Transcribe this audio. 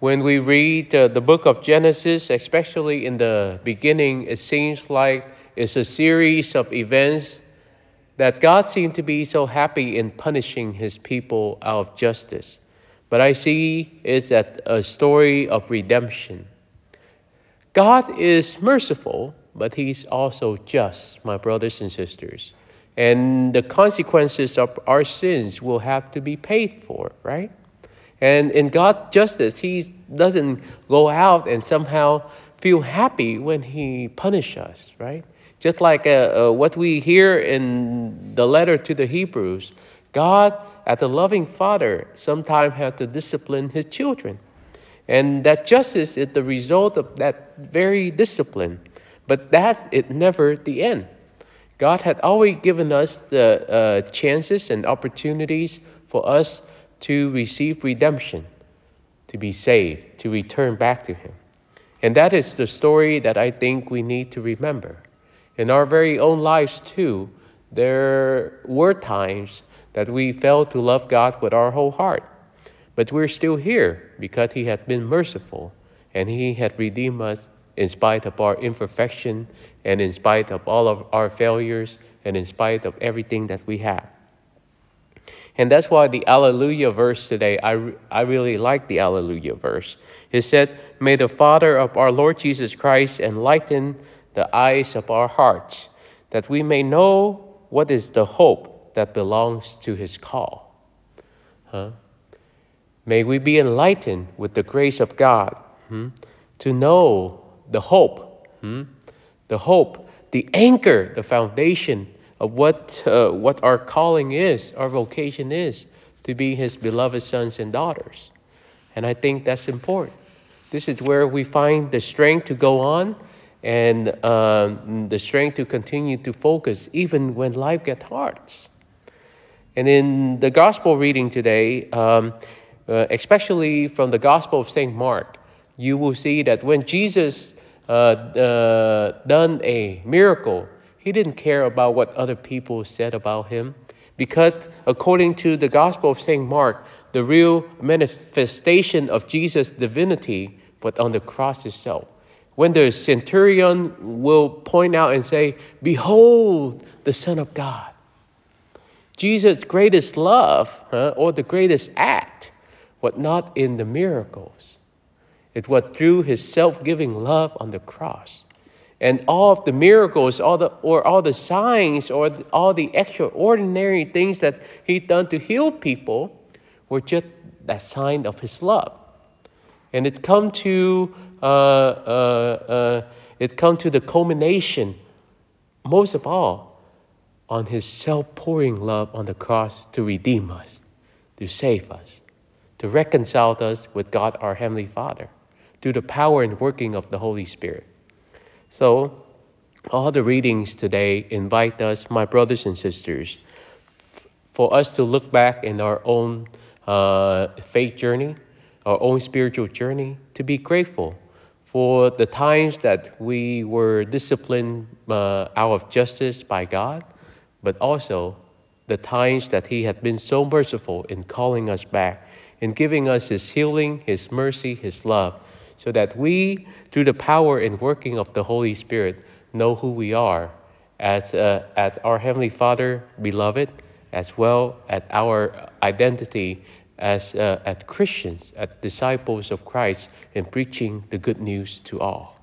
When we read the book of Genesis, especially in the beginning, it seems like it's a series of events that God seemed to be so happy in punishing his people out of justice. But I see it's a story of redemption. God is merciful, but he's also just, my brothers and sisters. And the consequences of our sins will have to be paid for, right? And in God's justice, he doesn't go out and somehow feel happy when he punishes us, right? Just like what we hear in the letter to the Hebrews, God, as a loving father, sometimes has to discipline his children. And that justice is the result of that very discipline. But that is never the end. God had always given us the chances and opportunities for us to receive redemption, to be saved, to return back to him. And that is the story that I think we need to remember. In our very own lives too, there were times that we failed to love God with our whole heart. But we're still here because he had been merciful and he had redeemed us in spite of our imperfection and in spite of all of our failures and in spite of everything that we have. And that's why the Alleluia verse today, I really like the Alleluia verse. It said, "May the Father of our Lord Jesus Christ enlighten the eyes of our hearts, that we may know what is the hope that belongs to his call." May we be enlightened with the grace of God to know the hope, the anchor, the foundation of what our calling is, our vocation is, to be his beloved sons and daughters. And I think that's important. This is where we find the strength to go on and the strength to continue to focus even when life gets hard. And in the gospel reading today, especially from the Gospel of St. Mark, you will see that when Jesus done a miracle, he didn't care about what other people said about him, because according to the Gospel of St. Mark, the real manifestation of Jesus' divinity was on the cross itself. When the centurion will point out and say, "Behold, the Son of God." Jesus' greatest love or the greatest act was not in the miracles. It was through his self-giving love on the cross. And all of the miracles, all the signs, or all the extraordinary things that he done to heal people were just that sign of his love. And it come to the culmination, most of all, on his self-pouring love on the cross to redeem us, to save us, to reconcile us with God, our Heavenly Father, through the power and working of the Holy Spirit. So, all the readings today invite us, my brothers and sisters, for us to look back in our own faith journey, our own spiritual journey, to be grateful for the times that we were disciplined out of justice by God, but also the times that he had been so merciful in calling us back, in giving us his healing, his mercy, his love, so that we, through the power and working of the Holy Spirit, know who we are as our Heavenly Father, beloved, as well as our identity as Christians, as disciples of Christ, in preaching the good news to all.